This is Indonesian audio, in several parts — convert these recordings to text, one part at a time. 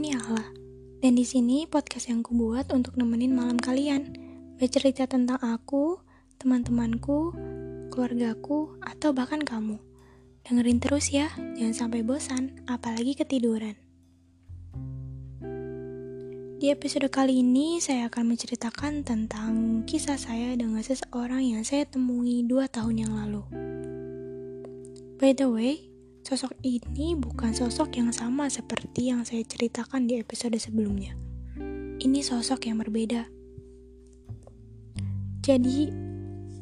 Ini Allah, dan di sini podcast yang kubuat untuk nemenin malam kalian, bercerita tentang aku, teman-temanku, keluargaku, atau bahkan kamu. Dengerin terus ya, jangan sampai bosan, apalagi ketiduran. Di episode kali ini, saya akan menceritakan tentang kisah saya dengan seseorang yang saya temui 2 tahun yang lalu. By the way, sosok ini bukan sosok yang sama seperti yang saya ceritakan di episode sebelumnya. Ini sosok yang berbeda. Jadi,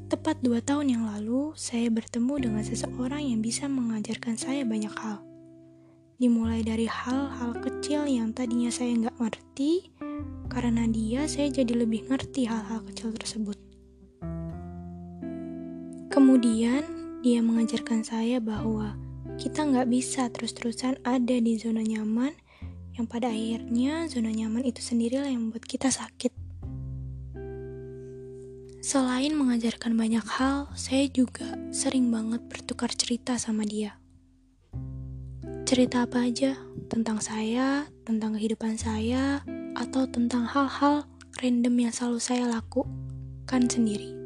tepat 2 tahun yang lalu, saya bertemu dengan seseorang yang bisa mengajarkan saya banyak hal. Dimulai dari hal-hal kecil yang tadinya saya nggak ngerti, karena dia saya jadi lebih ngerti hal-hal kecil tersebut. Kemudian, dia mengajarkan saya bahwa kita nggak bisa terus-terusan ada di zona nyaman, yang pada akhirnya zona nyaman itu sendirilah yang membuat kita sakit. Selain mengajarkan banyak hal, saya juga sering banget bertukar cerita sama dia. Cerita apa aja, tentang saya, tentang kehidupan saya, atau tentang hal-hal random yang selalu saya lakukan sendiri.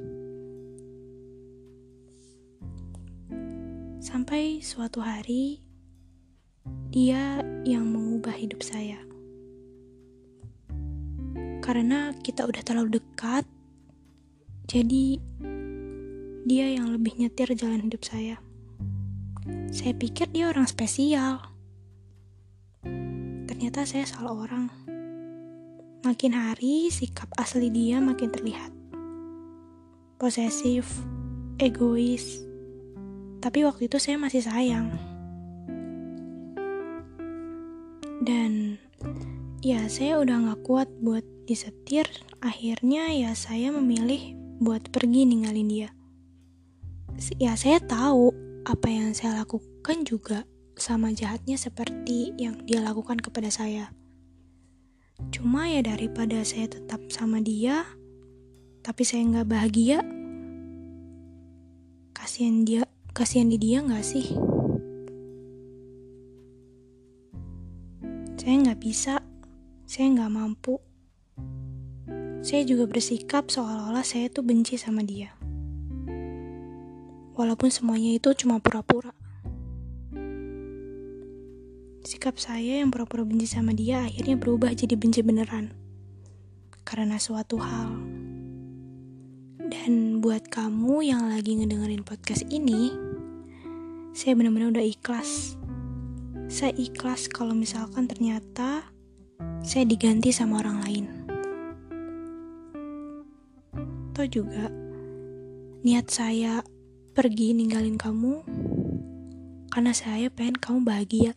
Sampai suatu hari, dia yang mengubah hidup saya. Karena kita udah terlalu dekat, jadi dia yang lebih nyetir jalan hidup saya. Saya pikir dia orang spesial. Ternyata saya salah orang. Makin hari, sikap asli dia makin terlihat. Posesif, egois. Tapi waktu itu saya masih sayang. Dan ya saya udah gak kuat buat disetir. Akhirnya ya saya memilih buat pergi ninggalin dia. Ya saya tahu apa yang saya lakukan juga sama jahatnya seperti yang dia lakukan kepada saya. Cuma ya daripada saya tetap sama dia, tapi saya gak bahagia, kasihan di dia gak sih? Saya gak bisa, saya gak mampu. Saya juga bersikap seolah-olah saya tuh benci sama dia. Walaupun semuanya itu cuma pura-pura. Sikap saya yang pura-pura benci sama dia akhirnya berubah jadi benci beneran. Karena suatu hal. Dan buat kamu yang lagi ngedengerin podcast ini, saya benar-benar udah ikhlas. Saya ikhlas kalau misalkan ternyata saya diganti sama orang lain. Toh juga, niat saya pergi ninggalin kamu karena saya pengen kamu bahagia,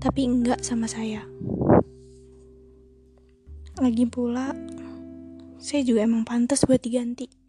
tapi enggak sama saya. Lagi pula, saya juga emang pantas buat diganti.